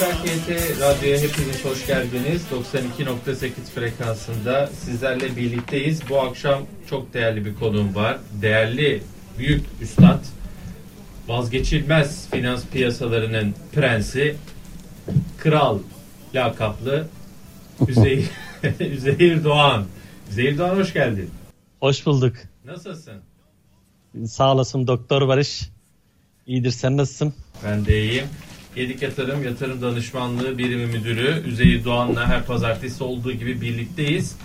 Berkiyeti Radyo'ya hepiniz hoş geldiniz. 92.8 frekansında sizlerle birlikteyiz. Bu akşam çok değerli bir konuğum var. Değerli büyük üstad, vazgeçilmez finans piyasalarının prensi, kral lakaplı Üzeyir Doğan. Üzeyir Doğan, hoş geldin. Hoş bulduk. Nasılsın? Sağ olasın Doktor Barış. İyidir, sen nasılsın? Ben de iyiyim. Yedik Yatırım, Yatırım Danışmanlığı Birimi Müdürü Üzeyir Doğan'la her pazartesi olduğu gibi birlikteyiz.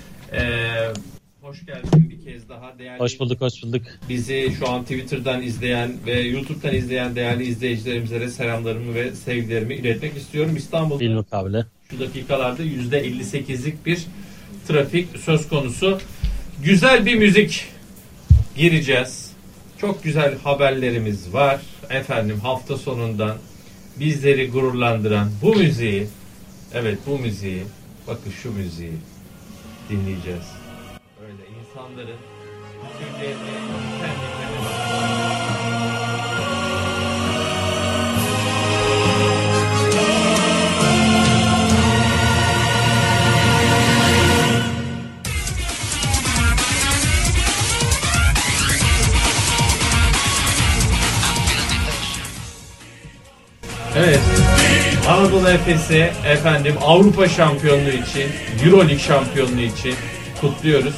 Hoş geldin bir kez daha. Değerli, hoş bulduk, hoş bulduk. Bizi şu an Twitter'dan izleyen ve YouTube'dan izleyen değerli izleyicilerimize de selamlarımı ve sevgilerimi iletmek istiyorum. İstanbul'da bilmukabele şu dakikalarda %58'lik bir trafik söz konusu. Güzel bir müzik gireceğiz. Çok güzel haberlerimiz var. Efendim, hafta sonundan bizleri gururlandıran bu müziği, evet bu müziği, bakın şu müziği dinleyeceğiz. Öyle insanların evet, Anadolu Efes'i efendim Avrupa şampiyonluğu için, Euro Lig şampiyonluğu için kutluyoruz.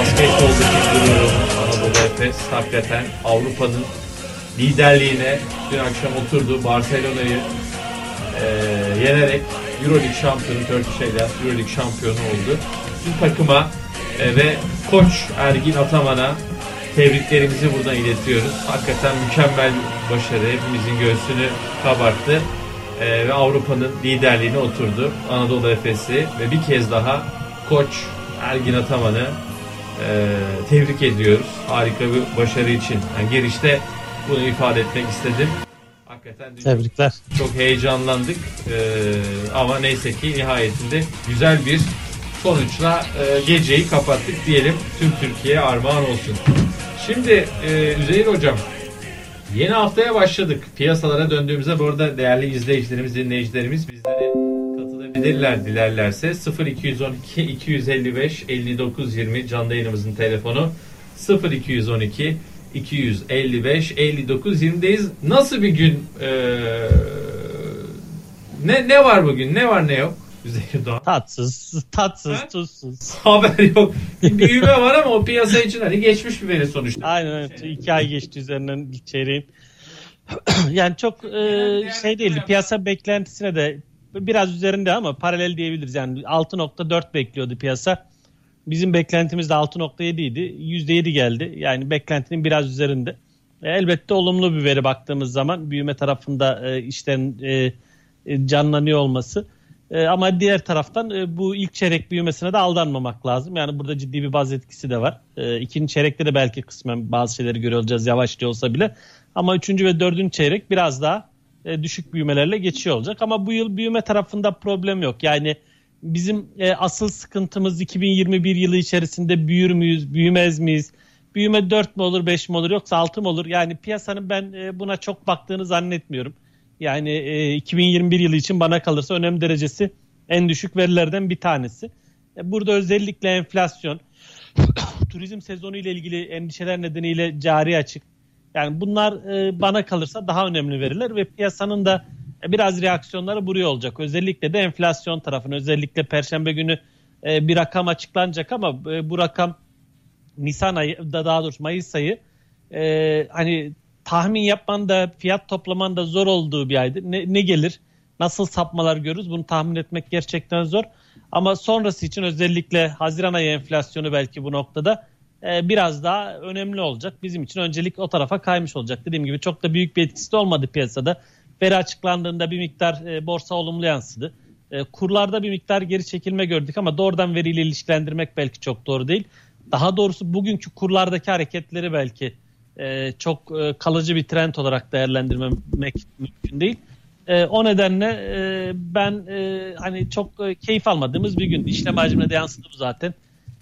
Basketboldaki gururumuz Anadolu Efes hakikaten Avrupa'nın liderliğine dün akşam oturdu. Barcelona'yı yenerek Euro Lig şampiyonu, Kırşehir'den Euro Lig şampiyonu oldu. Tüm takıma ve Koç Ergin Ataman'a tebriklerimizi buradan iletiyoruz. Hakikaten mükemmel başarı, hepimizin göğsünü kabarttı ve Avrupa'nın liderliğine oturdu Anadolu Efes'i ve bir kez daha Koç Ergin Ataman'ı tebrik ediyoruz. Harika bir başarı için. Yani girişte bunu ifade etmek istedim. Hakikaten tebrikler. Çok heyecanlandık ama neyse ki nihayetinde güzel bir sonuçla geceyi kapattık diyelim. Tüm Türkiye'ye armağan olsun. Şimdi Üzeyir Hocam, yeni haftaya başladık. Piyasalara döndüğümüzde bu arada değerli izleyicilerimiz, dinleyicilerimiz bizlere katılabilirler dilerlerse. 0212 255 5920 canlı yayınımızın telefonu. 0212 255 5920'deyiz. Nasıl bir gün? Ne var bugün? Ne var ne yok? Tatsız, ha? Tuzsuz. Haber yok. Bir büyüme var ama o piyasa için hani geçmiş bir veri sonuçta. Aynen öyle. Şey, 2 ay geçti üzerinden bir çeyreğin. Yani çok şey değil. Piyasa beklentisine de biraz üzerinde ama paralel diyebiliriz. Yani 6.4 bekliyordu piyasa. Bizim beklentimiz de 6.7 idi. %7 geldi. Yani beklentinin biraz üzerinde. Elbette olumlu bir veri baktığımız zaman büyüme tarafında işten canlanıyor olması. Ama diğer taraftan bu ilk çeyrek büyümesine de aldanmamak lazım. Yani burada ciddi bir baz etkisi de var. İkinci çeyrekte de belki kısmen bazı şeyleri göreceğiz yavaş olsa bile. Ama üçüncü ve dördüncü çeyrek biraz daha düşük büyümelerle geçiyor olacak. Ama bu yıl büyüme tarafında problem yok. Yani bizim asıl sıkıntımız 2021 yılı içerisinde büyür müyüz, büyümez miyiz? Büyüme 4 mi olur, 5 mi olur, yoksa 6 mı olur? Yani piyasanın ben buna çok baktığını zannetmiyorum. Yani 2021 yılı için bana kalırsa önem derecesi en düşük verilerden bir tanesi. Burada özellikle enflasyon, turizm sezonu ile ilgili endişeler nedeniyle cari açık. Yani bunlar bana kalırsa daha önemli veriler ve piyasanın da biraz reaksiyonları buraya olacak. Özellikle de enflasyon tarafına, özellikle Perşembe günü bir rakam açıklanacak ama bu rakam Nisan ayı, daha doğrusu Mayıs ayı hani... Tahmin yapman da fiyat toplaman da zor olduğu bir aydı. Ne gelir? Nasıl sapmalar görürüz? Bunu tahmin etmek gerçekten zor. Ama sonrası için özellikle Haziran ayı enflasyonu belki bu noktada biraz daha önemli olacak. Bizim için öncelik o tarafa kaymış olacak. Dediğim gibi çok da büyük bir etkisi de olmadı piyasada. Veri açıklandığında bir miktar borsa olumlu yansıdı. Kurlarda bir miktar geri çekilme gördük ama doğrudan veriyle ilişkilendirmek belki çok doğru değil. Daha doğrusu bugünkü kurlardaki hareketleri belki çok kalıcı bir trend olarak değerlendirmemek mümkün değil. O nedenle ben hani çok keyif almadığımız bir gün. İşlem hacmine de yansıdı bu zaten.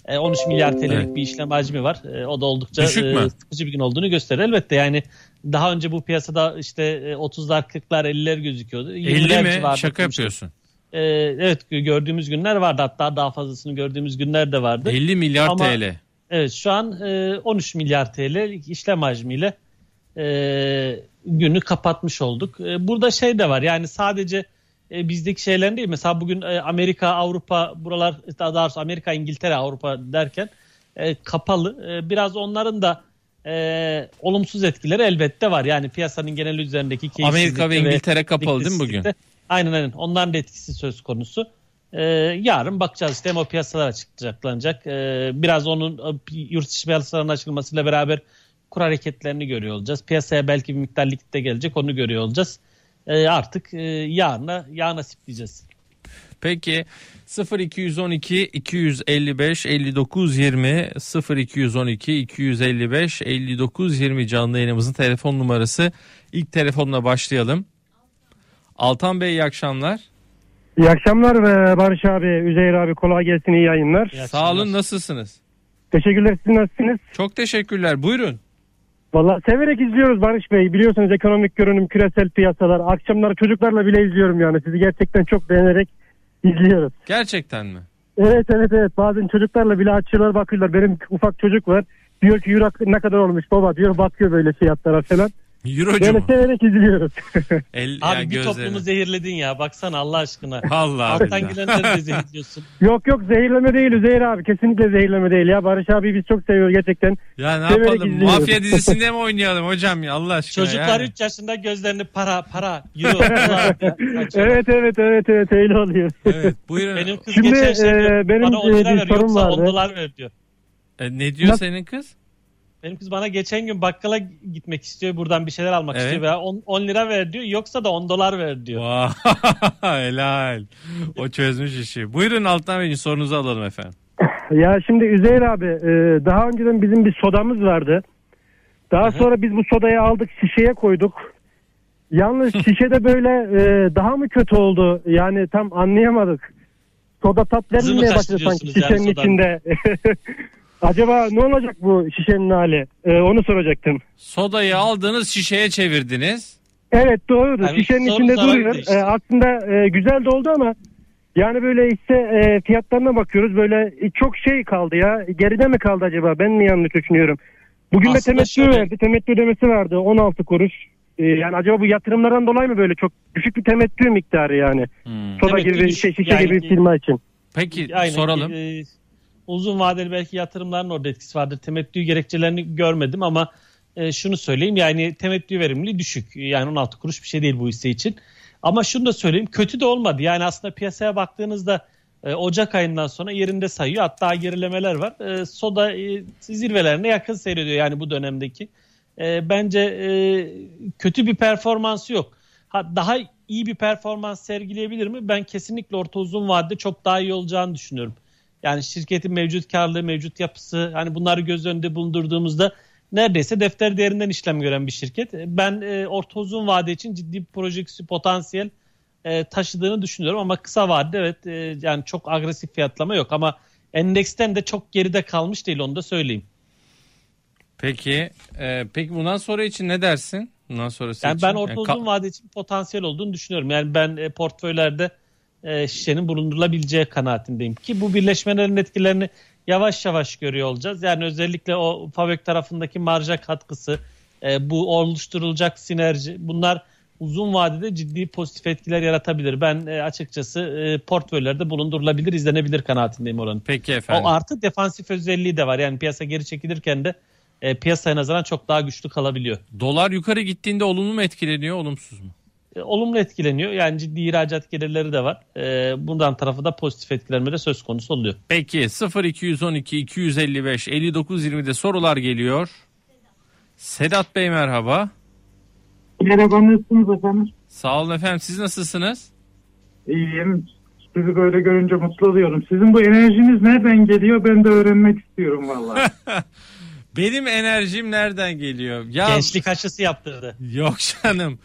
13 milyar TL'lik bir işlem hacmi var. O da oldukça sıkıcı bir gün olduğunu gösterir. Elbette yani daha önce bu piyasada işte 30'lar, 40'lar, 50'ler gözüküyordu. 50 mi? Şaka yapıyorsun. Evet, gördüğümüz günler vardı. Hatta daha fazlasını gördüğümüz günler de vardı. 50 milyar TL. Evet, şu an 13 milyar TL işlem hacmiyle günü kapatmış olduk. Burada şey de var yani sadece bizdeki şeyler değil. Mesela bugün Amerika, Avrupa, buralar daha doğrusu Amerika, İngiltere, Avrupa derken kapalı. Biraz onların da olumsuz etkileri elbette var. Yani piyasanın genel üzerindeki Amerika ve İngiltere kapalı değil mi bugün? Aynen. Onların da etkisi söz konusu. Yarın bakacağız işte hem o piyasalar açıklanacak. Biraz onun yurt dışı piyasalarının açılmasıyla beraber kur hareketlerini görüyor olacağız. Piyasaya belki bir miktar likit de gelecek, onu görüyor olacağız. Artık yarına nasip diyeceğiz. Peki 0212 255 5920 0212 255 5920 canlı yayınımızın telefon numarası. İlk telefonla başlayalım. Altan Bey iyi akşamlar. İyi akşamlar Barış abi, Üzeyir abi, kolay gelsin, iyi yayınlar. Sağ olun, nasılsınız? Teşekkürler, siz nasılsınız? Çok teşekkürler, buyurun. Vallahi severek izliyoruz Barış Bey. Biliyorsunuz ekonomik görünüm, küresel piyasalar. Akşamları çocuklarla bile izliyorum yani. Sizi gerçekten çok beğenerek izliyoruz. Gerçekten mi? Evet. Bazen çocuklarla bile açıyorlar, bakıyorlar. Benim ufak çocuk var. Diyor ki euro ne kadar olmuş baba diyor. Bakıyor böyle fiyatlara falan. Eurocu böyle mu? Severek izliyoruz. Abi bir toplumu zehirledin ya. Baksana Allah aşkına. Allah alttan gelenleri de zehirliyorsun. Yok zehirleme değil Üzeyir abi. Kesinlikle zehirleme değil ya. Barış abi biz çok seviyoruz gerçekten. Ya ne severek yapalım? İzliyoruz. Mafya dizisinde mi oynayalım hocam ya Allah aşkına? Çocuklar yani. 3 yaşında gözlerini para euro. Evet öyle oluyor. Evet, buyurun. Benim kız şimdi, geçen şey diyor, benim bana 10 lira veriyor. 10 dolar ver diyor. Ne diyor senin kız? Benim kız bana geçen gün bakkala gitmek istiyor. Buradan bir şeyler almak istiyor. Veya 10 lira ver diyor. Yoksa da 10 dolar ver diyor. Helal. O çözmüş işi. Buyurun Altan Bey'in sorunuzu alalım efendim. Ya şimdi Üzeyir abi daha önceden bizim bir sodamız vardı. Daha sonra biz bu sodayı aldık şişeye koyduk. Yalnız şişede böyle daha mı kötü oldu? Yani tam anlayamadık. Soda tatlenmeye başladı sanki şişenin içinde. Acaba ne olacak bu şişenin hali? Onu soracaktım. Sodayı aldınız, şişeye çevirdiniz. Evet doğrudur. Yani şişenin içinde duruyor. Işte. Aslında güzel de oldu ama yani böyle işte fiyatlarına bakıyoruz. Böyle çok şey kaldı ya. Geride mi kaldı acaba? Ben mi yanlış düşünüyorum? Bugün aslında de verdi. Temettü ödemesi verdi. 16 kuruş. Yani acaba bu yatırımlardan dolayı mı böyle çok düşük bir temettü miktarı yani? Soda gibi, şişe yani, gibi firma için. Peki aynen, soralım. Uzun vadeli belki yatırımların orada etkisi vardır. Temettü gerekçelerini görmedim ama şunu söyleyeyim. Yani temettü verimliliği düşük. Yani 16 kuruş bir şey değil bu hisse için. Ama şunu da söyleyeyim. Kötü de olmadı. Yani aslında piyasaya baktığınızda Ocak ayından sonra yerinde sayıyor. Hatta gerilemeler var. Soda zirvelerine yakın seyrediyor yani bu dönemdeki. Bence kötü bir performansı yok. Daha iyi bir performans sergileyebilir mi? Ben kesinlikle orta uzun vadede çok daha iyi olacağını düşünüyorum. Yani şirketin mevcut karlılığı, mevcut yapısı, hani bunları göz önünde bulundurduğumuzda neredeyse defter değerinden işlem gören bir şirket. Ben orta uzun vade için ciddi bir projeksi, potansiyel taşıdığını düşünüyorum ama kısa vadede evet yani çok agresif fiyatlama yok ama endeksten de çok geride kalmış değil, onu da söyleyeyim. Peki bundan sonra için ne dersin? Bundan sonrası yani için ben orta uzun vade için potansiyel olduğunu düşünüyorum. Yani ben portföylerde şişenin bulundurulabileceği kanaatindeyim ki bu birleşmelerin etkilerini yavaş yavaş görüyor olacağız. Yani özellikle o Favök tarafındaki marja katkısı, bu oluşturulacak sinerji, bunlar uzun vadede ciddi pozitif etkiler yaratabilir. Ben açıkçası portföylerde bulundurulabilir, izlenebilir kanaatindeyim oranın. Peki efendim. O artı defansif özelliği de var. Yani piyasa geri çekilirken de piyasaya nazaran çok daha güçlü kalabiliyor. Dolar yukarı gittiğinde olumlu mu etkileniyor, olumsuz mu? Olumlu etkileniyor. Yani ciddi ihracat gelirleri de var. Bundan tarafı da pozitif etkilenme de söz konusu oluyor. Peki 0212 255 5920'de sorular geliyor. Sedat Bey merhaba. Merhaba, nasılsınız efendim? Sağ olun efendim. Siz nasılsınız? İyiyim. Sizi böyle görünce mutlu oluyorum. Sizin bu enerjiniz nereden geliyor? Ben de öğrenmek istiyorum vallahi. Benim enerjim nereden geliyor? Ya... Gençlik aşısı yaptırdı. Yok canım.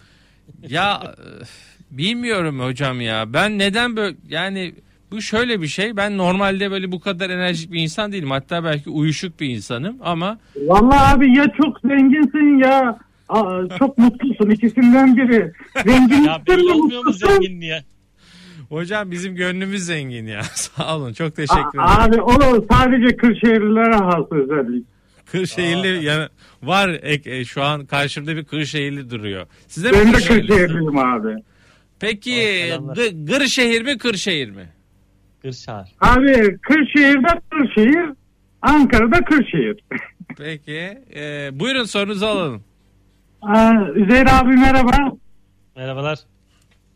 Ya bilmiyorum hocam ya. Ben neden böyle yani Bu şöyle bir şey, ben normalde böyle bu kadar enerjik bir insan değilim, hatta belki uyuşuk bir insanım ama... Vallahi abi ya çok zenginsin ya çok mutlusun, ikisinden biri. Zenginliktir mi mutlusun? Hocam bizim gönlümüz zengin ya, sağ olun, çok teşekkür ederim. Abi o sadece Kırşehirlilere has özellik. Kırşehirli yani var, şu an karşımda bir Kırşehirli duruyor. Size mi ben de Kırşehirliyim abi. Peki Kırşehir mi Kırşehir mi? Kırşehir. Abi Kırşehir'de Kırşehir, Ankara'da Kırşehir. Peki buyurun sorunuzu alalım. Üzeyir abi merhaba. Merhabalar.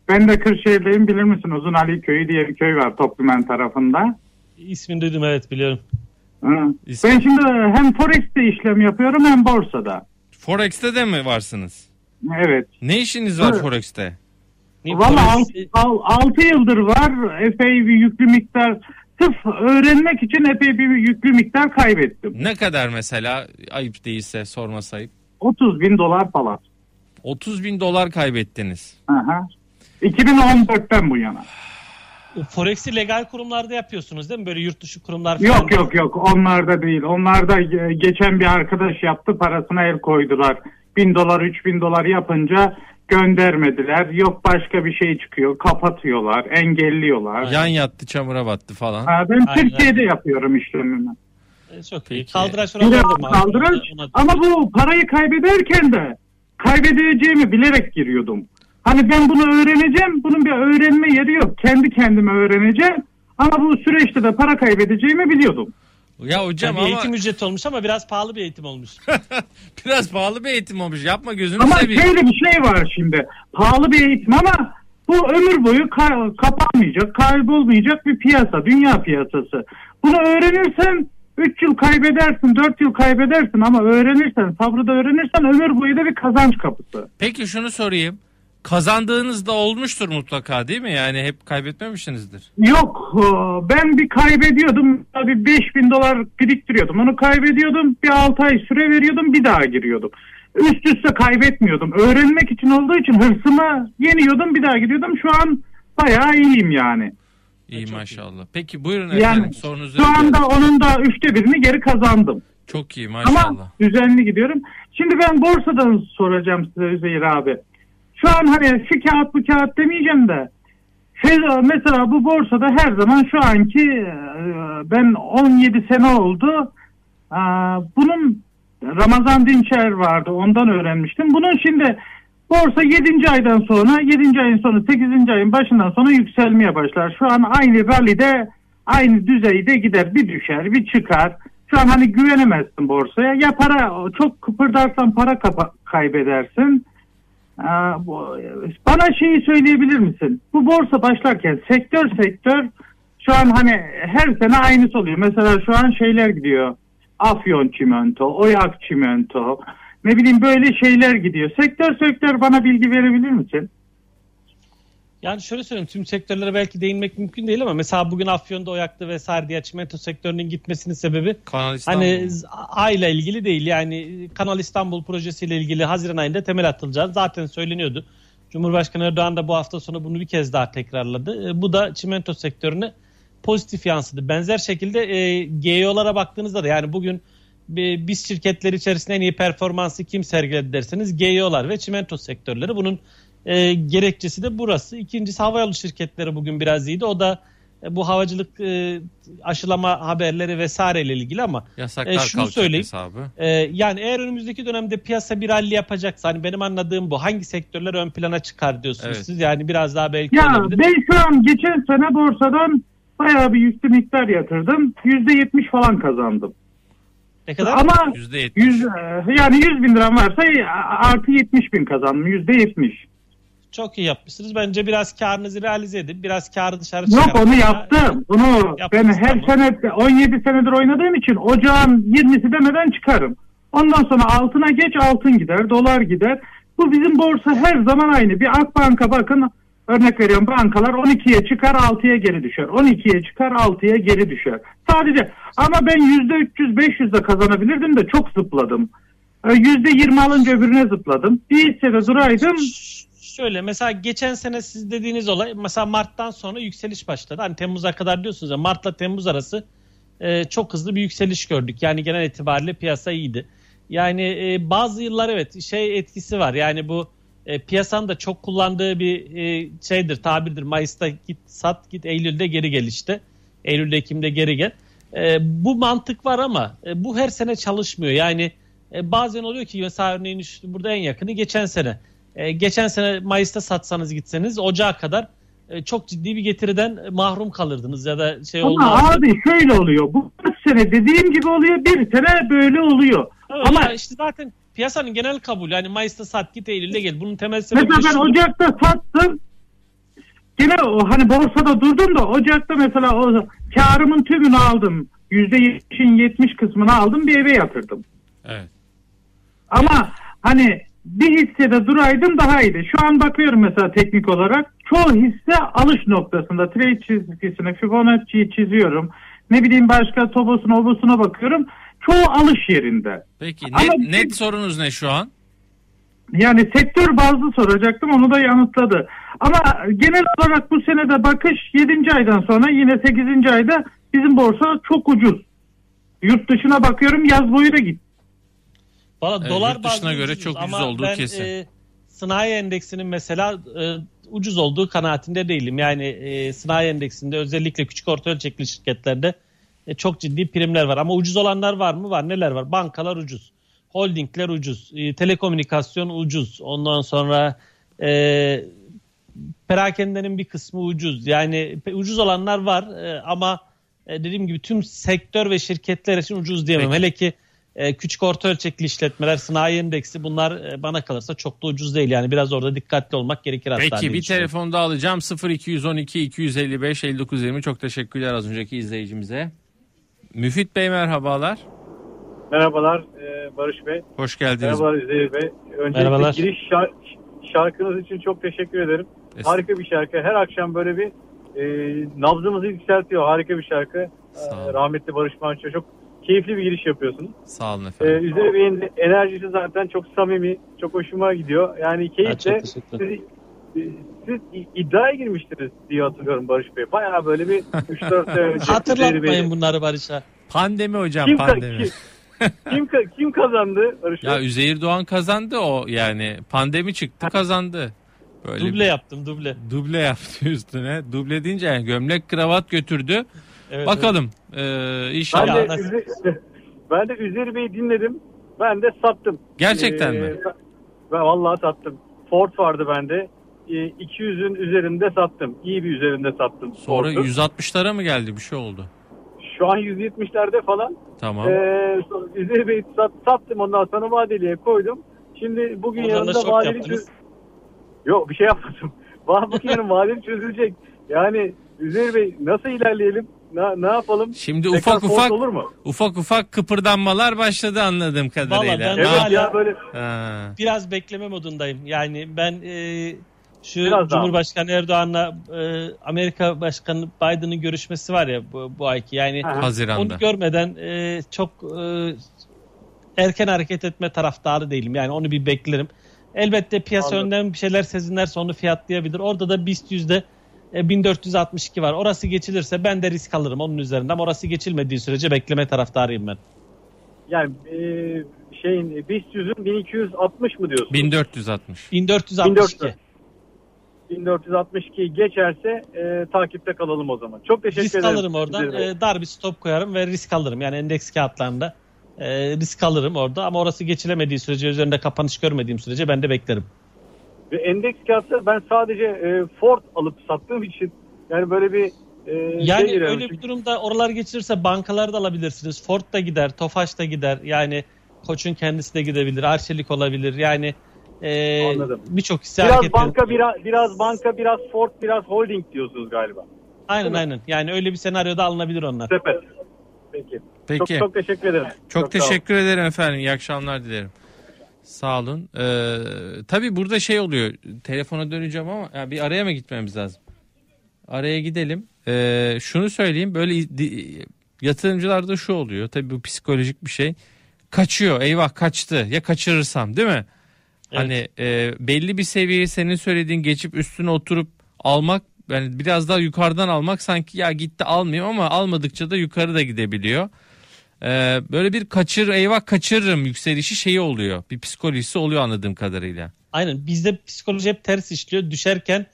Ben de Kırşehir'deyim, bilir misin? Uzun Ali Köyü diye bir köy var Toplumen tarafında. İsmini duydum, evet biliyorum. Ben şimdi hem Forex'te işlem yapıyorum hem borsada. Forex'te de mi varsınız? Evet. Ne işiniz var evet. Forex'te? Valla 6 yıldır var. Epey bir yüklü miktar. Sırf öğrenmek için epey bir yüklü miktar kaybettim. Ne kadar mesela, ayıp değilse sorması ayıp? $30,000 falan. $30,000 kaybettiniz. Aha. 2014'ten bu yana. Forex'i legal kurumlarda yapıyorsunuz değil mi? Böyle yurt dışı kurumlar falan. Yok onlarda değil. Onlarda geçen bir arkadaş yaptı, parasına el koydular. $1,000 $3,000 yapınca göndermediler. Yok başka bir şey çıkıyor. Kapatıyorlar, engelliyorlar. Yan yattı, çamura battı falan. Ben Türkiye'de yapıyorum işlemimi. Çok iyi. Kaldıraç kaldıraç. Ama bu parayı kaybederken de kaybedeceğimi bilerek giriyordum. Hani ben bunu öğreneceğim, bunun bir öğrenme yeri yok. Kendi kendime öğreneceğim ama bu süreçte de para kaybedeceğimi biliyordum. Ya hocam yani ama... Eğitim ücreti olmuş ama biraz pahalı bir eğitim olmuş. Yapma gözünü seveyim. Ama şöyle bir şey var şimdi. Pahalı bir eğitim ama bu ömür boyu kapanmayacak, kaybolmayacak bir piyasa. Dünya piyasası. Bunu öğrenirsen 3 yıl kaybedersin, 4 yıl kaybedersin ama öğrenirsen, sabrı da öğrenirsen ömür boyu da bir kazanç kapısı. Peki şunu sorayım. Kazandığınız da olmuştur mutlaka değil mi? Yani hep kaybetmemişsinizdir. Yok, ben bir kaybediyordum. Tabii $5,000 biriktiriyordum. Onu kaybediyordum. Bir 6 ay süre veriyordum. Bir daha giriyordum. Üst üste kaybetmiyordum. Öğrenmek için olduğu için hırsımı yeniyordum. Bir daha gidiyordum. Şu an bayağı iyiyim yani. İyi çok maşallah. İyi. Peki buyurun efendim. Yani, sorunuzu. Şu anda onun da 3'te 1'ini geri kazandım. Çok iyi maşallah. Ama düzenli gidiyorum. Şimdi ben borsadan soracağım size Üzeyir abi. Şu an hani şu kağıt bu kağıt demeyeceğim de mesela bu borsada her zaman şu anki ben 17 sene oldu. Bunun Ramazan Dinçer vardı, ondan öğrenmiştim. Bunun şimdi borsa 7. aydan sonra 7. ayın sonu 8. ayın başından sonra yükselmeye başlar. Şu an aynı rallide aynı düzeyde gider, bir düşer bir çıkar. Şu an hani güvenemezsin borsaya, ya para çok kıpırdarsan para kaybedersin. Bana şeyi söyleyebilir misin? Bu borsa başlarken sektör şu an hani her sene aynısı oluyor. Mesela şu an şeyler gidiyor. Afyon çimento, Oyak çimento, ne bileyim böyle şeyler gidiyor. Sektör bana bilgi verebilir misin? Yani şöyle söyleyeyim, tüm sektörlere belki değinmek mümkün değil ama mesela bugün Afyon'da Oyak'ta vesaire diye çimento sektörünün gitmesinin sebebi hani ayla ilgili değil, yani Kanal İstanbul projesiyle ilgili Haziran ayında temel atılacağı zaten söyleniyordu. Cumhurbaşkanı Erdoğan da bu hafta sonu bunu bir kez daha tekrarladı. Bu da çimento sektörüne pozitif yansıdı. Benzer şekilde GEO'lara baktığınızda da yani bugün BIST şirketleri içerisinde en iyi performansı kim sergiledi derseniz GEO'lar ve çimento sektörleri, bunun gerekçesi de burası. İkincisi havayolu şirketleri bugün biraz iyiydi. O da bu havacılık aşılama haberleri vesaireyle ilgili ama şunu söyleyeyim. Yani eğer önümüzdeki dönemde piyasa bir rally yapacaksa, hani benim anladığım bu, hangi sektörler ön plana çıkar diyorsunuz evet. Siz yani biraz daha belki olabilir. Ben şu an geçen sene borsadan bayağı bir yüklü miktar yatırdım. %70 falan kazandım. Ne kadar? Ama yani $100,000 varsa artı $70,000 kazandım. %70. Çok iyi yapmışsınız. Bence biraz karınızı realize edin. Biraz karı dışarı çıkarın. Yok onu yaptım. Bunu ben her sene 17 senedir oynadığım için ocağın 20'si demeden çıkarım. Ondan sonra altına geç, altın gider, dolar gider. Bu bizim borsa her zaman aynı. Bir Akbank'a bakın, örnek veriyorum, bankalar 12'ye çıkar 6'ya geri düşer. 12'ye çıkar 6'ya geri düşer. Sadece ama ben %300-500'de kazanabilirdim de çok zıpladım. %20 alınca öbürüne zıpladım. Bir hissede duraydım. şöyle mesela geçen sene siz dediğiniz olay mesela Mart'tan sonra yükseliş başladı. Hani Temmuz'a kadar diyorsunuz ya, Mart'la Temmuz arası çok hızlı bir yükseliş gördük. Yani genel itibariyle piyasa iyiydi. Yani bazı yıllar evet şey etkisi var. Yani bu piyasanın da çok kullandığı bir şeydir, tabirdir. Mayıs'ta git sat git, Eylül'de geri gel işte. Eylül'de Ekim'de geri gel. Bu mantık var ama bu her sene çalışmıyor. Yani bazen oluyor ki mesela örneğin işte burada en yakını geçen sene. Geçen sene Mayıs'ta satsanız gitseniz Ocağa kadar çok ciddi bir getiriden mahrum kalırdınız ya da şey olmaz. Ama abi şöyle oluyor. Bu sene dediğim gibi oluyor. Bir sene böyle oluyor. Evet, ama işte zaten piyasanın genel kabulü. Yani Mayıs'ta sat git, Eylül'de gel. Bunun temel sebebi mesela ben Ocak'ta sattım. Gene hani borsada durdum da Ocak'ta mesela o karımın tümünü aldım. %70'in 70 kısmını aldım. Bir eve yatırdım. Evet. Ama hani bir hissede duraydım daha iyiydi. Şu an bakıyorum mesela teknik olarak. Çoğu hisse alış noktasında. Trade çizgisini, Fibonacci'yi çiziyorum. Ne bileyim başka tobosuna, obosuna bakıyorum. Çoğu alış yerinde. Peki net sorunuz ne şu an? Yani sektör bazlı soracaktım, onu da yanıtladı. Ama genel olarak bu senede bakış 7. aydan sonra yine 8. ayda bizim borsa çok ucuz. Yurt dışına bakıyorum yaz boyu da gitti. Valla dolar bazlı göre ucuz, çok ucuz olduğu kesin. Ama ben sanayi endeksinin mesela ucuz olduğu kanaatinde değilim. Yani sanayi endeksinde özellikle küçük orta ölçekli şirketlerde çok ciddi primler var. Ama ucuz olanlar var mı? Var. Neler var? Bankalar ucuz. Holdingler ucuz. Telekomünikasyon ucuz. Ondan sonra perakendenin bir kısmı ucuz. Yani ucuz olanlar var ama dediğim gibi tüm sektör ve şirketler için ucuz diyemem. Peki. Hele ki küçük orta ölçekli işletmeler, sanayi endeksi, bunlar bana kalırsa çok da ucuz değil. Yani biraz orada dikkatli olmak gerekir hatta. Peki bir telefon daha alacağım. 0212 255 5920. Çok teşekkürler az önceki izleyicimize. Müfit Bey merhabalar. Merhabalar Barış Bey. Hoş geldiniz. Merhabalar Üzeyir Bey. Öncelikle giriş şarkınız için çok teşekkür ederim. Harika bir şarkı. Her akşam böyle bir nabzımızı yükseltiyor. Harika bir şarkı. Rahmetli Barış Manço'ya çok keyifli bir giriş yapıyorsunuz. Sağ olun efendim. Üzeyir Bey'in enerjisi zaten çok samimi, çok hoşuma gidiyor. Yani keyifle siz iddiaya girmiştiniz diye hatırlıyorum Barış Bey. Bayağı böyle bir 3-4 hatırlatmayın bunları Barış'a. Pandemi hocam, pandemi. Kim kazandı Barış Bey? Ya Üzeyir Doğan kazandı o yani. Pandemi çıktı, kazandı. Böyle duble yaptım, duble. Duble yaptı üstüne. Duble deyince yani gömlek kravat götürdü. Evet, bakalım. Evet. İnşallah. Ben de Üzeyir Bey'i dinledim. Ben de sattım. Gerçekten mi? Ben vallahi sattım. Ford vardı bende. 200'ün üzerinde sattım. İyi bir üzerinde sattım. Sonra Ford'u. 160'lara mı geldi? Bir şey oldu. Şu an 170'lerde falan. Tamam. Üzeyir Bey'i sattım. Ondan sonra vadeliye koydum. Şimdi bugün yanında vadeli yok, bir şey yapmadım. Bugün yarın vadeli çözülecek. Yani Üzeyir Bey nasıl ilerleyelim? Ne yapalım? Şimdi tekrar ufak ufak kıpırdanmalar başladı anladığım kadarıyla. Valla ben hala böyle biraz bekleme modundayım. Yani ben şu biraz Cumhurbaşkanı Erdoğan'la Amerika Başkanı Biden'ın görüşmesi var ya bu ayki. Yani Haziran'da. Onu görmeden çok erken hareket etme taraftarı değilim. Yani onu bir beklerim. Elbette piyasa önden bir şeyler sezinlerse onu fiyatlayabilir. Orada da BIST %1462 var. Orası geçilirse ben de risk alırım onun üzerinden. Orası geçilmediği sürece bekleme taraftarıyım ben. Yani BIST 100'ün 1260 mı diyorsun? 1460. 1462 geçerse takipte kalalım o zaman. Çok teşekkür ederim. Risk alırım oradan. Dar bir stop koyarım ve risk alırım. Yani endeks kağıtlarında risk alırım orada. Ama orası geçilemediği sürece, üzerinde kapanış görmediğim sürece ben de beklerim. Ve endeks kağıtları ben sadece Ford alıp sattığım için yani böyle bir yani öyle bir durumda oralar geçirirse bankalar da alabilirsiniz. Ford da gider, Tofaş da gider. Yani Koç'un kendisi de gidebilir. Arçelik olabilir. Yani birçok hisse hareket ediyor. Biraz banka, biraz Ford, biraz holding diyorsunuz galiba. Aynen. Yani öyle bir senaryoda alınabilir onlar. Sepet. Peki. Çok teşekkür ederim. Çok teşekkür ederim efendim. İyi akşamlar dilerim. Sağ olun. Tabii burada şey oluyor. Telefona döneceğim ama yani bir araya mı gitmemiz lazım? Araya gidelim. Şunu söyleyeyim. Böyle yatırımcılarda şu oluyor. Tabii bu psikolojik bir şey. Kaçıyor. Eyvah kaçtı. Ya kaçırırsam değil mi? Evet. Hani belli bir seviyeyi senin söylediğin geçip üstüne oturup almak, yani biraz daha yukarıdan almak, sanki ya gitti almayayım, ama almadıkça da yukarı da gidebiliyor. Böyle bir kaçırırım yükselişi şeyi oluyor. Bir psikolojisi oluyor anladığım kadarıyla. Aynen, bizde psikoloji hep ters işliyor. Düşerken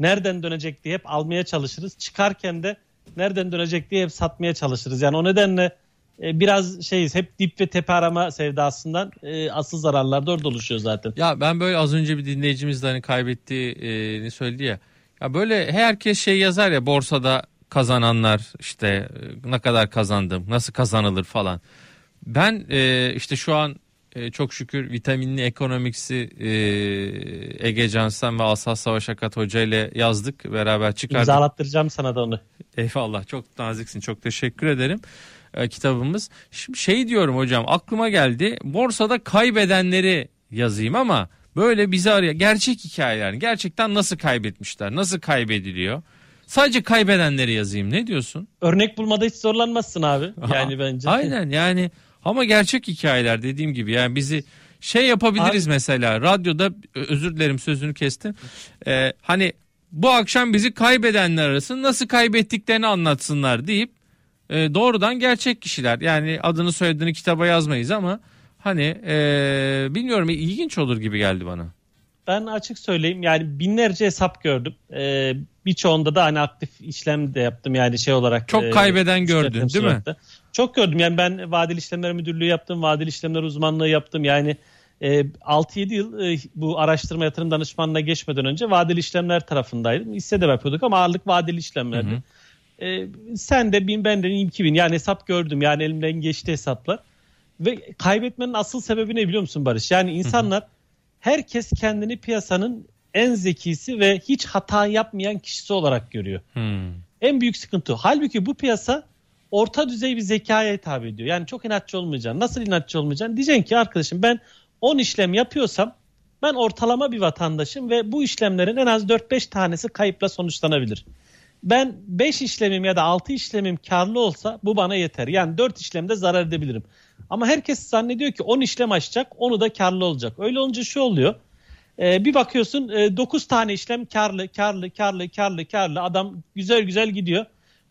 nereden dönecek diye hep almaya çalışırız. Çıkarken de nereden dönecek diye hep satmaya çalışırız. Yani o nedenle biraz şeyiz, hep dip ve tepe arama sevdasından asıl zararlar da orada oluşuyor zaten. Ya ben böyle az önce bir dinleyicimiz de hani kaybettiğini söyledi ya. Ya böyle herkes şey yazar ya, borsada kazananlar işte ne kadar kazandım, nasıl kazanılır falan. Ben işte şu an çok şükür vitaminli ekonomiksi Ege Can'dan ve Asas Savaş Akat Hoca ile yazdık, beraber çıkardık. İmzalattıracağım sana da onu. Eyvallah, çok naziksin, çok teşekkür ederim. Kitabımız. Şimdi şey diyorum hocam, aklıma geldi, borsada kaybedenleri yazayım ama böyle bizi arıyor gerçek hikayeler, gerçekten nasıl kaybetmişler, nasıl kaybediliyor. Sadece kaybedenleri yazayım, ne diyorsun? Örnek bulmada hiç zorlanmazsın abi. Yani bence. Aynen yani, ama gerçek hikayeler dediğim gibi, yani bizi şey yapabiliriz abi. Mesela radyoda, özür dilerim sözünü kestim. Hani bu akşam bizi kaybedenler arasın, nasıl kaybettiklerini anlatsınlar deyip doğrudan gerçek kişiler, yani adını soyadını kitaba yazmayız ama hani bilmiyorum, ilginç olur gibi geldi bana. Ben açık söyleyeyim, yani binlerce hesap gördüm. Birçoğunda da hani aktif işlem de yaptım, yani şey olarak. Çok kaybeden gördün değil mi? Çok gördüm, yani ben vadeli işlemler müdürlüğü yaptım, vadeli işlemler uzmanlığı yaptım. Yani 6-7 yıl bu araştırma yatırım danışmanına geçmeden önce vadeli işlemler tarafındaydım. Hisse de yapıyorduk ama ağırlık vadeli işlemlerdi. Hı hı. Sen de 1000, ben de 2000, yani hesap gördüm, yani elimden geçti hesaplar. Ve kaybetmenin asıl sebebi ne biliyor musun Barış? Yani insanlar, herkes kendini piyasanın en zekisi ve hiç hata yapmayan kişisi olarak görüyor. En büyük sıkıntı. Halbuki bu piyasa orta düzey bir zekaya hitap ediyor. Yani çok inatçı olmayacaksın. Nasıl inatçı olmayacaksın? Diyeceksin ki arkadaşım, ben 10 işlem yapıyorsam ben ortalama bir vatandaşım ve bu işlemlerin en az 4-5 tanesi kayıpla sonuçlanabilir. Ben 5 işlemim ya da 6 işlemim karlı olsa bu bana yeter. Yani 4 işlemde zarar edebilirim. Ama herkes zannediyor ki 10 işlem açacak, onu da karlı olacak. Öyle olunca şu oluyor. Bir bakıyorsun 9 tane işlem karlı. Adam güzel güzel gidiyor.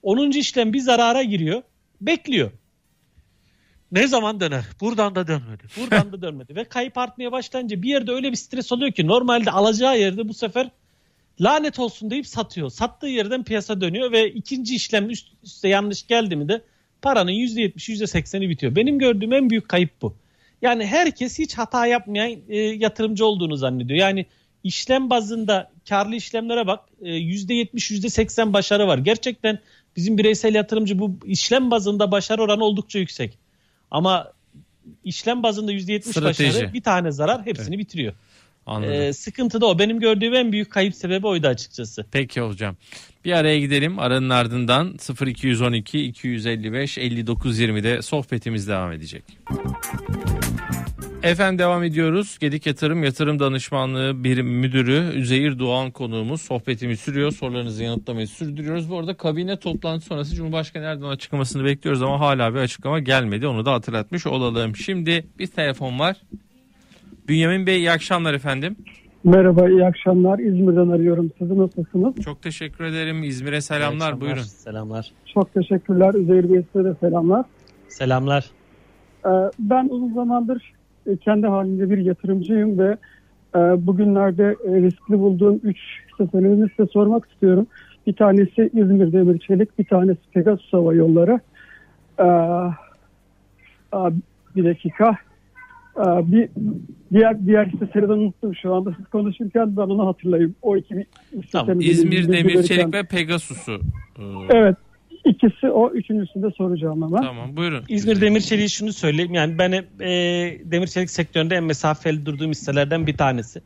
10. işlem bir zarara giriyor. Bekliyor. Ne zaman döner? Buradan da dönmedi. Ve kayıp artmaya başlayınca bir yerde öyle bir stres oluyor ki normalde alacağı yerde bu sefer lanet olsun deyip satıyor. Sattığı yerden piyasa dönüyor ve ikinci işlem üst üste yanlış geldi mi de paranın %70'i %80'i bitiyor. Benim gördüğüm en büyük kayıp bu. Yani herkes hiç hata yapmayan yatırımcı olduğunu zannediyor. Yani işlem bazında karlı işlemlere bak, %70 %80 başarı var. Gerçekten bizim bireysel yatırımcı bu işlem bazında başarı oranı oldukça yüksek. Ama işlem bazında %70 strateji, başarı, bir tane zarar hepsini bitiriyor. Sıkıntı da o. Benim gördüğüm en büyük kayıp sebebi oydu açıkçası. Peki hocam. Bir araya gidelim. Aranın ardından 0212 255 5920'de sohbetimiz devam edecek. Efendim devam ediyoruz. Yedik Yatırım Yatırım Danışmanlığı Birim Müdürü Üzeyir Doğan konuğumuz. Sohbetimiz sürüyor. Sorularınızı yanıtlamayı sürdürüyoruz. Bu arada kabine toplantısı sonrası Cumhurbaşkanı Erdoğan açıklamasını bekliyoruz ama hala bir açıklama gelmedi. Onu da hatırlatmış olalım. Şimdi bir telefon var. Bünyamin Bey, iyi akşamlar efendim. Merhaba, iyi akşamlar. İzmir'den arıyorum sizi. Nasılsınız? Çok teşekkür ederim. İzmir'e selamlar. Buyurun. Selamlar. Çok teşekkürler. Üzeyir Bey, size de selamlar. Selamlar. Ben uzun zamandır kendi halinde bir yatırımcıyım ve bugünlerde riskli bulduğum 3 hisse senedini size sormak istiyorum. Bir tanesi İskenderun Demirçelik, bir tanesi Pegasus Hava Yolları. Bir dakika. Bir diğer hisselerden unuttum şu anda, siz konuşurken ben onu hatırlayayım. O iki tamam, İzmir Demirçelik ve Pegasus'u. Evet, ikisi o, üçüncüsünü de soracağım ama. Tamam, buyurun. İzmir Demirçelik'i şunu söyleyeyim, yani ben Demirçelik sektöründe en mesafeli durduğum hisselerden bir tanesi.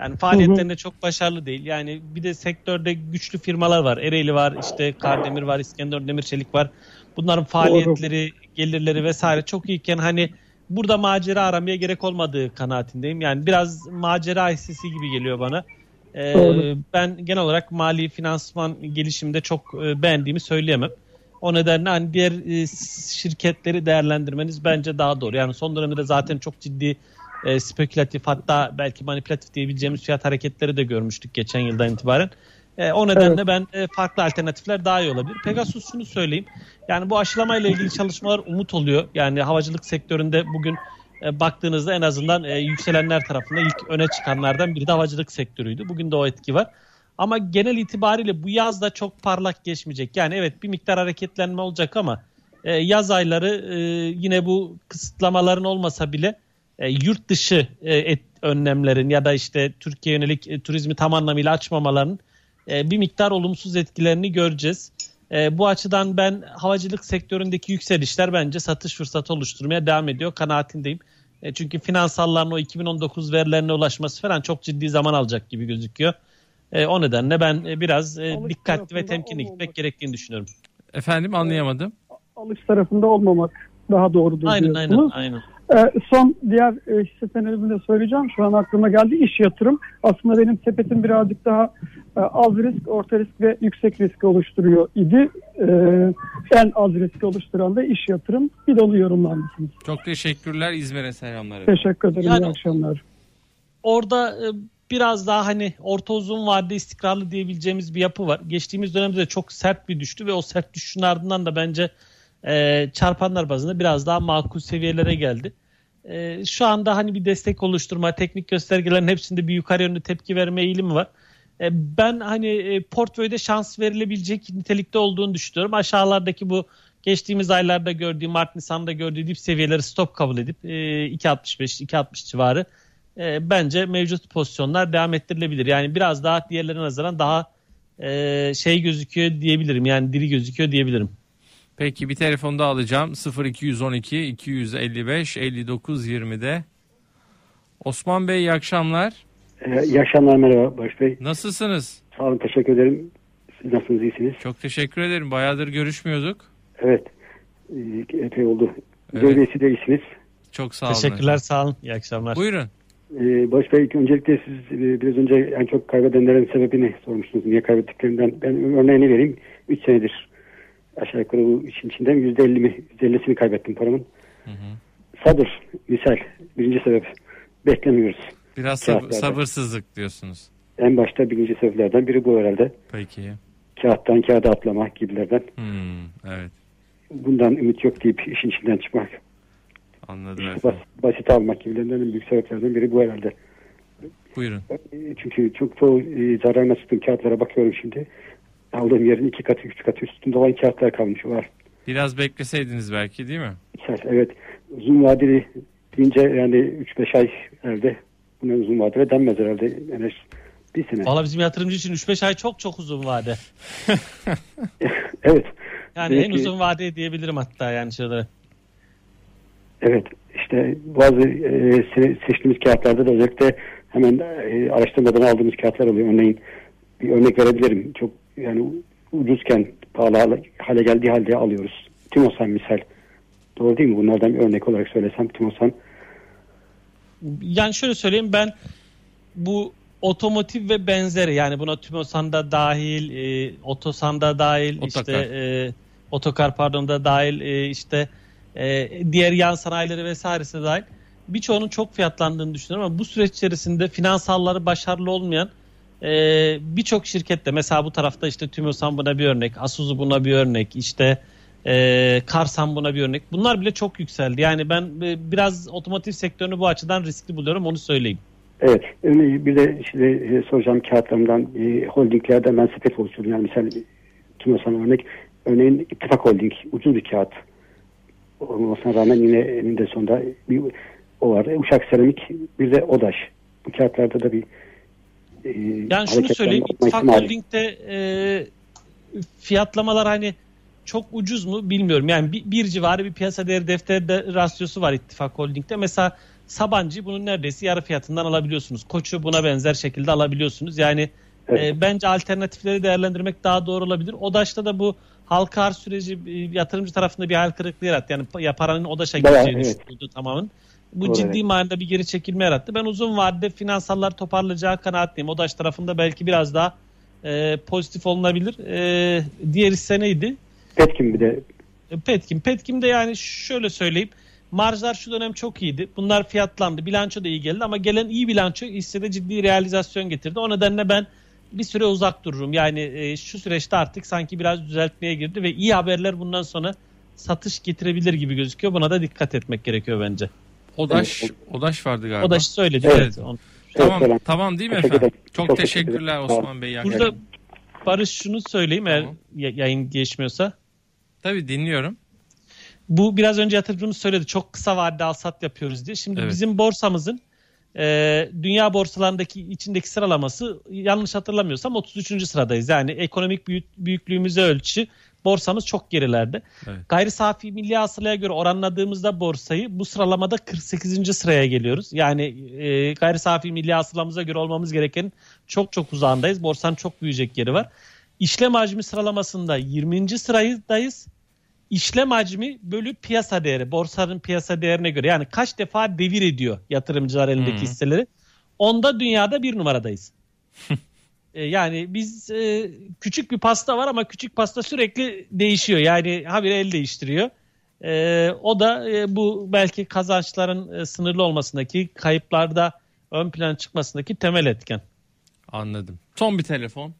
Yani faaliyetlerinde çok başarılı değil. Yani bir de sektörde güçlü firmalar var. Ereğli var, işte Kardemir var, İskenderun Demirçelik var. Bunların faaliyetleri, gelirleri vesaire çok iyiyken hani burada macera aramaya gerek olmadığı kanaatindeyim. Yani biraz macera hissesi gibi geliyor bana. Ben genel olarak mali finansman gelişimde çok beğendiğimi söyleyemem. O nedenle hani diğer şirketleri değerlendirmeniz bence daha doğru. Yani son dönemde zaten çok ciddi spekülatif, hatta belki manipülatif diyebileceğimiz fiyat hareketleri de görmüştük geçen yıldan itibaren. O nedenle evet, ben farklı alternatifler daha iyi olabilir. Pegasus şunu söyleyeyim. Yani bu aşılamayla ilgili çalışmalar umut oluyor. Yani havacılık sektöründe bugün baktığınızda en azından yükselenler tarafında ilk öne çıkanlardan biri de havacılık sektörüydü. Bugün de o etki var. Ama genel itibariyle bu yaz da çok parlak geçmeyecek. Yani evet, bir miktar hareketlenme olacak ama yaz ayları yine bu kısıtlamaların olmasa bile yurt dışı önlemlerin ya da işte Türkiye yönelik turizmi tam anlamıyla açmamaların bir miktar olumsuz etkilerini göreceğiz. Bu açıdan ben havacılık sektöründeki yükselişler bence satış fırsatı oluşturmaya devam ediyor kanaatindeyim. Çünkü finansalların o 2019 verilerine ulaşması falan çok ciddi zaman alacak gibi gözüküyor. O nedenle ben biraz dikkatli ve temkinli gitmek gerektiğini düşünüyorum. Efendim, anlayamadım. Alış tarafında olmamak daha doğrudur diyorsunuz. Aynen. Son diğer hisse senedini de söyleyeceğim. Şu an aklıma geldi, iş yatırım. Aslında benim sepetim birazcık daha az risk, orta risk ve yüksek risk oluşturuyor idi. En az riski oluşturan da iş yatırım. Bir dolu yorumlanmışsınız. Çok teşekkürler. İzmir'e selamlar. Teşekkür ederim. Yani, iyi akşamlar. Orada biraz daha hani orta uzun vadede istikrarlı diyebileceğimiz bir yapı var. Geçtiğimiz dönemde çok sert bir düştü ve o sert düşüşün ardından da bence çarpanlar bazında biraz daha makul seviyelere geldi. Şu anda hani bir destek oluşturma, teknik göstergelerin hepsinde bir yukarı yönlü tepki verme eğilimi var. Ben hani portföyde şans verilebilecek nitelikte olduğunu düşünüyorum. Aşağılardaki bu geçtiğimiz aylarda gördüğüm, Mart Nisan'da gördüğü dip seviyeleri stop kabul edip 2.65-2.60 civarı bence mevcut pozisyonlar devam ettirilebilir. Yani biraz daha diğerlerine nazaran daha şey gözüküyor diyebilirim. Yani diri gözüküyor diyebilirim. Peki, bir telefon daha alacağım. 0212 255 5920'de. Osman Bey, iyi akşamlar. İyi akşamlar, merhaba Barış Bey. Nasılsınız? Sağ olun, teşekkür ederim. Siz nasılsınız, iyisiniz? Çok teşekkür ederim. Bayağıdır görüşmüyorduk. Evet, epey oldu. Evet. Görmesi de iyisiniz. Çok sağ olun. Teşekkürler, sağ olun. İyi akşamlar. Buyurun. Barış Bey, öncelikle siz biraz önce en çok kaybedenlerin sebebini sormuştunuz. Niye kaybettiklerinden. Ben örneğini vereyim. 3 senedir aşağı yukarı bu işin içinden %50'sini kaybettim paramın. Hı hı. Sabır, misal. Birinci sebep. Beklemiyoruz. Biraz sabırsızlık diyorsunuz. En başta birinci sebeplerden biri bu herhalde. Peki. Kağıttan kağıda atlama gibilerden. Evet. Bundan ümit yok deyip işin içinden çıkmak. Anladım. İşte basit almak gibilerinden en büyük sebeplerden biri bu herhalde. Buyurun. Çünkü çok çoğu zararına çıktığım kağıtlara bakıyorum şimdi. Aldığım yerin 2 katı 3 katı üstünde olan kağıtlar kalmış var. Biraz bekleseydiniz belki, değil mi? Evet. Uzun vadeli deyince yani 3-5 ay herhalde. Buna uzun vadeli denmez herhalde. Yani bir sene. Valla bizim yatırımcı için 3-5 ay çok uzun vade. Evet. Yani belki en uzun vade diyebilirim hatta yani şöyle. Evet. İşte bazı seçtiğimiz kağıtlarda da özellikle hemen araştırmadan aldığımız kağıtlar oluyor. Örneğin bir örnek verebilirim. Çok yani ucuzken pahalı hale geldiği halde alıyoruz. Tümosan misal. Doğru değil mi? Bunlardan bir örnek olarak söylesem Tümosan. Yani şöyle söyleyeyim, ben bu otomotiv ve benzeri, yani buna Tümosan'da dahil, Otosan'da dahil, Otokar da dahil, diğer yan sanayileri vesairesine dahil birçoğunun çok fiyatlandığını düşünüyorum ama bu süreç içerisinde finansalları başarılı olmayan birçok şirkette, mesela bu tarafta işte Tümosan buna bir örnek, Asuzu buna bir örnek, Karsan buna bir örnek. Bunlar bile çok yükseldi. Yani ben biraz otomotiv sektörünü bu açıdan riskli buluyorum, onu söyleyeyim. Evet. Bir de şimdi soracağım kağıtlarımdan holdinglerden ben sepet oluşturdum. Yani mesela Tümosan örnek. Örneğin İttifak Holding ucuz bir kağıt. Olmasına rağmen yine eninde sonunda bir o var. Uşak Seramik, bir de Odaş. Bu kağıtlarda da bir yani şunu söyleyeyim. İttifak Holding'de fiyatlamalar hani çok ucuz mu bilmiyorum. Yani bir civarı bir piyasa değeri defteri rasyosu var İttifak Holding'de. Mesela Sabancı bunun neredeyse yarı fiyatından alabiliyorsunuz. Koç'u buna benzer şekilde alabiliyorsunuz. Yani evet, bence alternatifleri değerlendirmek daha doğru olabilir. Odaş'ta da bu halka arz süreci yatırımcı tarafında bir hayal kırıklığı yarattı. Yani paranın Odaş'a gideceğini düşünüldü tamamen. Bu doğru, ciddi manada bir geri çekilme yarattı. Ben uzun vadede finansallar toparlayacağı kanaatliyim. Odaş tarafında belki biraz daha pozitif olunabilir. Diğer hisse neydi? Petkim bir de. Petkim de yani şöyle söyleyeyim. Marjlar şu dönem çok iyiydi. Bunlar fiyatlandı. Bilanço da iyi geldi ama gelen iyi bilanço hissede ciddi realizasyon getirdi. O nedenle ben bir süre uzak dururum. Yani şu süreçte artık sanki biraz düzeltmeye girdi ve iyi haberler bundan sonra satış getirebilir gibi gözüküyor. Buna da dikkat etmek gerekiyor bence. Odaş vardı galiba. Odaş söyledi. Evet. Tamam değil mi efendim? Çok teşekkürler Osman Bey. Burada Barış şunu söyleyeyim eğer yayın geçmiyorsa. Tabii dinliyorum. Bu biraz önce yatırımcımız söyledi. Çok kısa vadede al sat yapıyoruz diye. Şimdi bizim borsamızın dünya borsalarındaki içindeki sıralaması yanlış hatırlamıyorsam 33. sıradayız. Yani ekonomik büyüklüğümüze ölçü borsamız çok gerilerde. Evet. Gayri safi milli hasılaya göre oranladığımızda borsayı bu sıralamada 48. sıraya geliyoruz. Yani gayri safi milli hasılamıza göre olmamız gereken çok çok uzağındayız. Borsanın çok büyüyecek yeri var. İşlem hacmi sıralamasında 20. sıradayız. İşlem hacmi bölü piyasa değeri, borsanın piyasa değerine göre. Yani kaç defa devir ediyor yatırımcılar elindeki hisseleri. Onda dünyada bir numaradayız. Yani biz küçük bir pasta var ama küçük pasta sürekli değişiyor. Yani habire el değiştiriyor. O da bu belki kazançların sınırlı olmasındaki, kayıplarda ön plana çıkmasındaki temel etken. Anladım. Son bir telefon.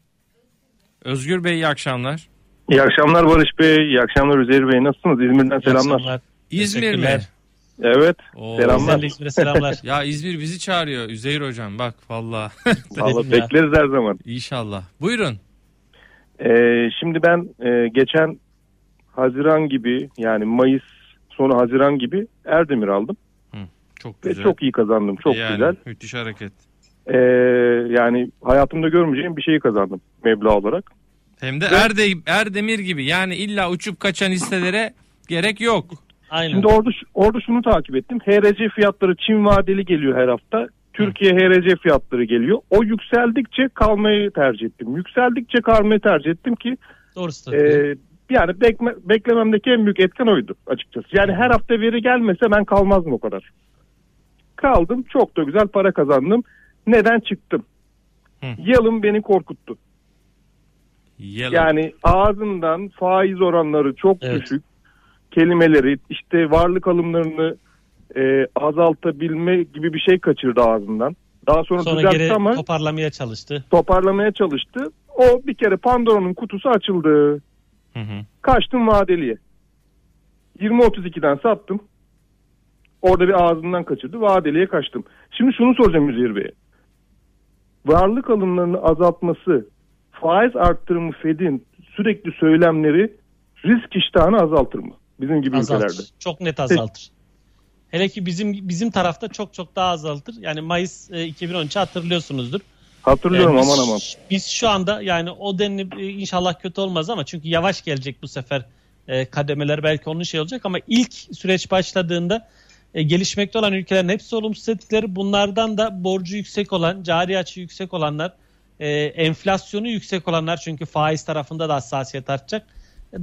Özgür Bey iyi akşamlar. İyi akşamlar Barış Bey, iyi akşamlar Üzeyir Bey. Nasılsınız? İzmir'den selamlar. İzmir mi? Evet, selamlar. İzmir'e selamlar. Ya İzmir bizi çağırıyor Üzeyir hocam bak valla. Valla bekleriz her zaman. İnşallah. Buyurun. Şimdi ben geçen Haziran gibi yani Mayıs sonu Haziran gibi Erdemir aldım. Hı, çok güzel. Ve çok iyi kazandım, çok yani, güzel. Müthiş hareket. Yani hayatımda görmeyeceğim bir şeyi kazandım meblağ olarak. Hem de Erdemir gibi yani illa uçup kaçan hisselere gerek yok. Aynen. Şimdi orada şunu takip ettim. HRC fiyatları Çin vadeli geliyor her hafta. Türkiye HRC fiyatları geliyor. O yükseldikçe kalmayı tercih ettim. Yükseldikçe kalmayı tercih ettim ki doğrusu yani beklememdeki en büyük etken oydu açıkçası. Yani her hafta veri gelmese ben kalmazdım o kadar. Kaldım. Çok da güzel para kazandım. Neden çıktım? Yalın beni korkuttu. Yellow. Yani ağzından faiz oranları çok düşük kelimeleri işte varlık alımlarını azaltabilme gibi bir şey kaçırdı ağzından. Daha sonra düzeltti ama toparlamaya çalıştı. O bir kere Pandora'nın kutusu açıldı. Kaçtım vadeliye. 20.32'den sattım. Orada bir ağzından kaçırdı. Vadeliye kaçtım. Şimdi şunu soracağım Üzeyir Bey'e. Varlık alımlarını azaltması, faiz arttırımı Fed'in sürekli söylemleri risk iştahını azaltır mı? Bizim gibi azaltır. Ülkelerde. Çok net azaltır. Hele ki bizim tarafta çok çok daha azaltır. Yani Mayıs 2013'ü hatırlıyorsunuzdur. Hatırlıyorum aman. Biz şu anda yani o denli inşallah kötü olmaz ama çünkü yavaş gelecek bu sefer kademeler belki onun şey olacak ama ilk süreç başladığında gelişmekte olan ülkelerin hepsi olumsuz etkileri bunlardan da borcu yüksek olan, cari açığı yüksek olanlar enflasyonu yüksek olanlar çünkü faiz tarafında da hassasiyet artacak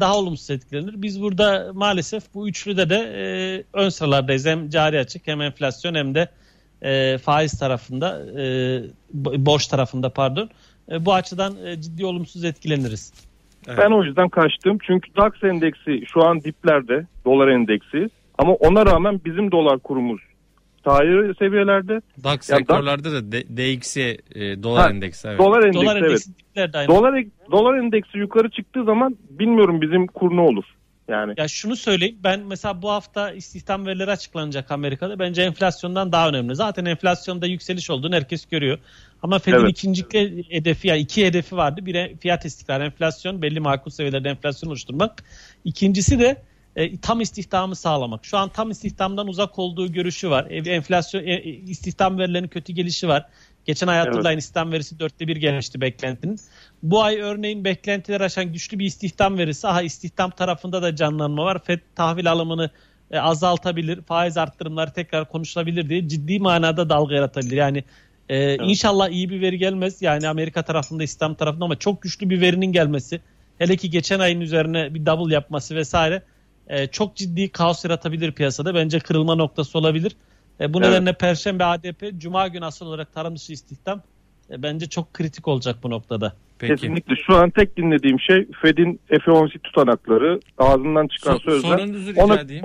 daha olumsuz etkilenir. Biz burada maalesef bu üçlüde de ön sıralardayız. Hem cari açık hem enflasyon hem de faiz tarafında borç tarafında bu açıdan ciddi olumsuz etkileniriz. Evet. Ben o yüzden kaçtım çünkü DAX endeksi şu an diplerde dolar endeksi ama ona rağmen bizim dolar kurumuz tahir seviyelerde. DAX yani sektörlerde de DX'i dolar endeksi. Evet. Dolar endeksi evet. Dolar endeksi yukarı çıktığı zaman bilmiyorum bizim kur ne olur. Yani. Ya şunu söyleyeyim ben mesela bu hafta istihdam verileri açıklanacak Amerika'da. Bence enflasyondan daha önemli. Zaten enflasyonda yükseliş olduğunu herkes görüyor. Ama Fed'in iki hedefi vardı. Biri fiyat istikrarı, enflasyon, belli makul seviyelerde enflasyon oluşturmak. İkincisi de tam istihdamı sağlamak. Şu an tam istihdamdan uzak olduğu görüşü var. Enflasyon, istihdam verilerinin kötü gelişi var. Geçen ay hatırlayın istihdam verisi 4'te 1 gelmişti beklentinin. Bu ay örneğin beklentiler aşan güçlü bir istihdam verisi. Aha istihdam tarafında da canlanma var. FED tahvil alımını azaltabilir. Faiz arttırımları tekrar konuşulabilir diye ciddi manada dalga yaratabilir. Yani inşallah iyi bir veri gelmez. Yani Amerika tarafında, istihdam tarafında ama çok güçlü bir verinin gelmesi. Hele ki geçen ayın üzerine bir double yapması vesaire. Çok ciddi kaos yaratabilir piyasada. Bence kırılma noktası olabilir. Bu nedenle Perşembe ADP, Cuma günü asıl olarak tarım dışı istihdam bence çok kritik olacak bu noktada. Peki. Kesinlikle. Şu an tek dinlediğim şey Fed'in FOMC tutanakları, ağzından çıkan sözler.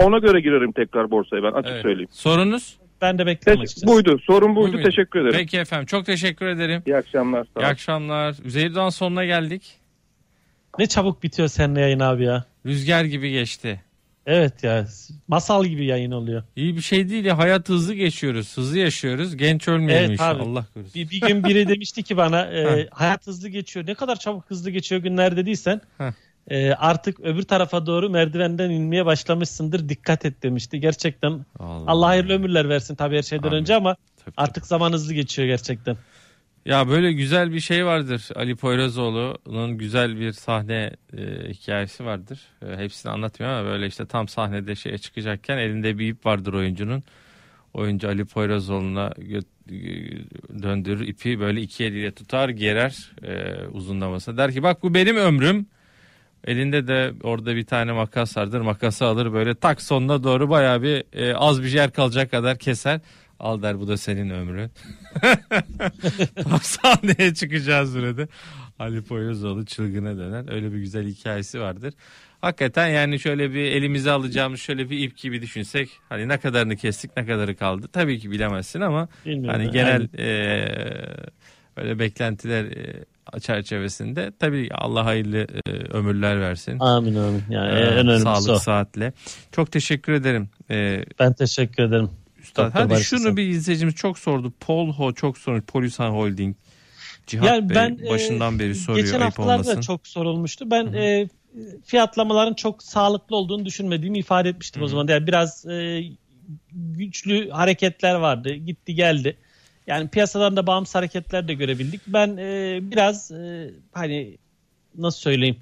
Ona göre girerim tekrar borsaya, ben açık söyleyeyim. Sorunuz? Ben de beklemek istiyorum. Sorun buydu. Teşekkür ederim. Peki efendim, çok teşekkür ederim. İyi akşamlar. İyi akşamlar. Üzeyir Doğan sonuna geldik. Ne çabuk bitiyor seninle yayın abi ya. Rüzgar gibi geçti. Evet ya, masal gibi yayın oluyor. İyi bir şey değil ya, hayat hızlı geçiyoruz, hızlı yaşıyoruz, genç ölmeyelim inşallah. Allah korusun. Bir gün biri demişti ki bana hayat hızlı geçiyor, ne kadar çabuk hızlı geçiyor günler dediysen artık öbür tarafa doğru merdivenden inmeye başlamışsındır, dikkat et demişti. Gerçekten Allah hayırlı ömürler versin tabii her şeyden önce ama artık zaman hızlı geçiyor gerçekten. Ya böyle güzel bir şey vardır. Ali Poyrazoğlu'nun güzel bir sahne hikayesi vardır. Hepsini anlatmıyorum ama böyle işte tam sahnede şeye çıkacakken elinde bir ip vardır oyuncunun. Oyuncu Ali Poyrazoğlu'na döndürür ipi, böyle iki eliyle tutar, gerer uzunlamasına. Der ki bak bu benim ömrüm. Elinde de orada bir tane makas vardır. Makası alır böyle tak sonuna doğru bayağı bir az bir yer kalacak kadar keser. Al der bu da senin ömrün. Hastaneye çıkacağız sürede. Ali Poyrazoğlu çılgına dönen, öyle bir güzel hikayesi vardır. Hakikaten yani şöyle bir elimize alacağımız şöyle bir ip gibi düşünsek. Hani ne kadarını kestik, ne kadarı kaldı. Tabii ki bilemezsin ama bilmiyorum hani genel böyle beklentiler çerçevesinde tabii Allah hayırlı ömürler versin. Amin amin. Yani en önemlisi sağlık saatle. Çok teşekkür ederim. Ben teşekkür ederim. Hadi şunu bir izleyicimiz çok sordu. Polho çok sormuş. Polisan Holding. Cihat yani Bey ben, başından beri soruyor. Geçen haftalarda çok sorulmuştu. Ben fiyatlamaların çok sağlıklı olduğunu düşünmediğimi ifade etmiştim o zaman. Yani biraz güçlü hareketler vardı. Gitti geldi. Yani piyasadan da bağımsız hareketler de görebildik. Ben biraz hani nasıl söyleyeyim?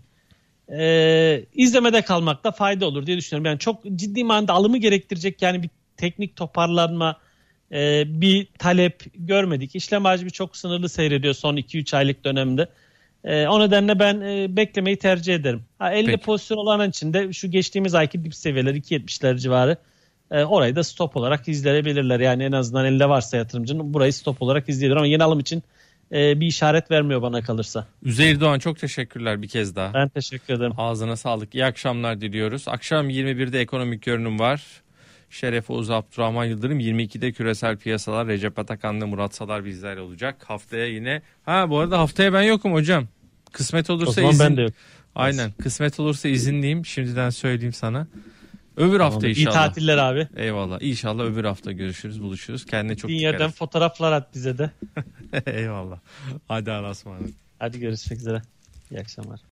İzlemede kalmakta fayda olur diye düşünüyorum. Yani çok ciddi manada alımı gerektirecek yani bir teknik toparlanma, bir talep görmedik. İşlem hacmi çok sınırlı seyrediyor son 2-3 aylık dönemde. O nedenle ben beklemeyi tercih ederim. Elde pozisyon olan için de şu geçtiğimiz ayki dip seviyeler 2.70'ler civarı. Orayı da stop olarak izleyebilirler. Yani en azından elde varsa yatırımcının burayı stop olarak izleyebilir. Ama yeni alım için bir işaret vermiyor bana kalırsa. Üzeyir Doğan çok teşekkürler bir kez daha. Ben teşekkür ederim. Ağzına sağlık. İyi akşamlar diliyoruz. Akşam 21'de ekonomik görünüm var. Şeref Oğuz Abdurrahman Yıldırım, 22'de küresel piyasalar, Recep Atakan'la Murat Salar bizlerle olacak. Haftaya yine bu arada haftaya ben yokum hocam. Kısmet olursa izin. Ben de yok. Aynen. Kısmet olursa izinliyim. Şimdiden söyleyeyim sana. Öbür hafta inşallah. İyi tatiller abi. Eyvallah. İnşallah öbür hafta görüşürüz, buluşuruz. Kendine çok dikkat et. Dünyadan fotoğraflar at bize de. Eyvallah. Hadi Allah'a ısmarladık. Hadi görüşmek üzere. İyi akşamlar.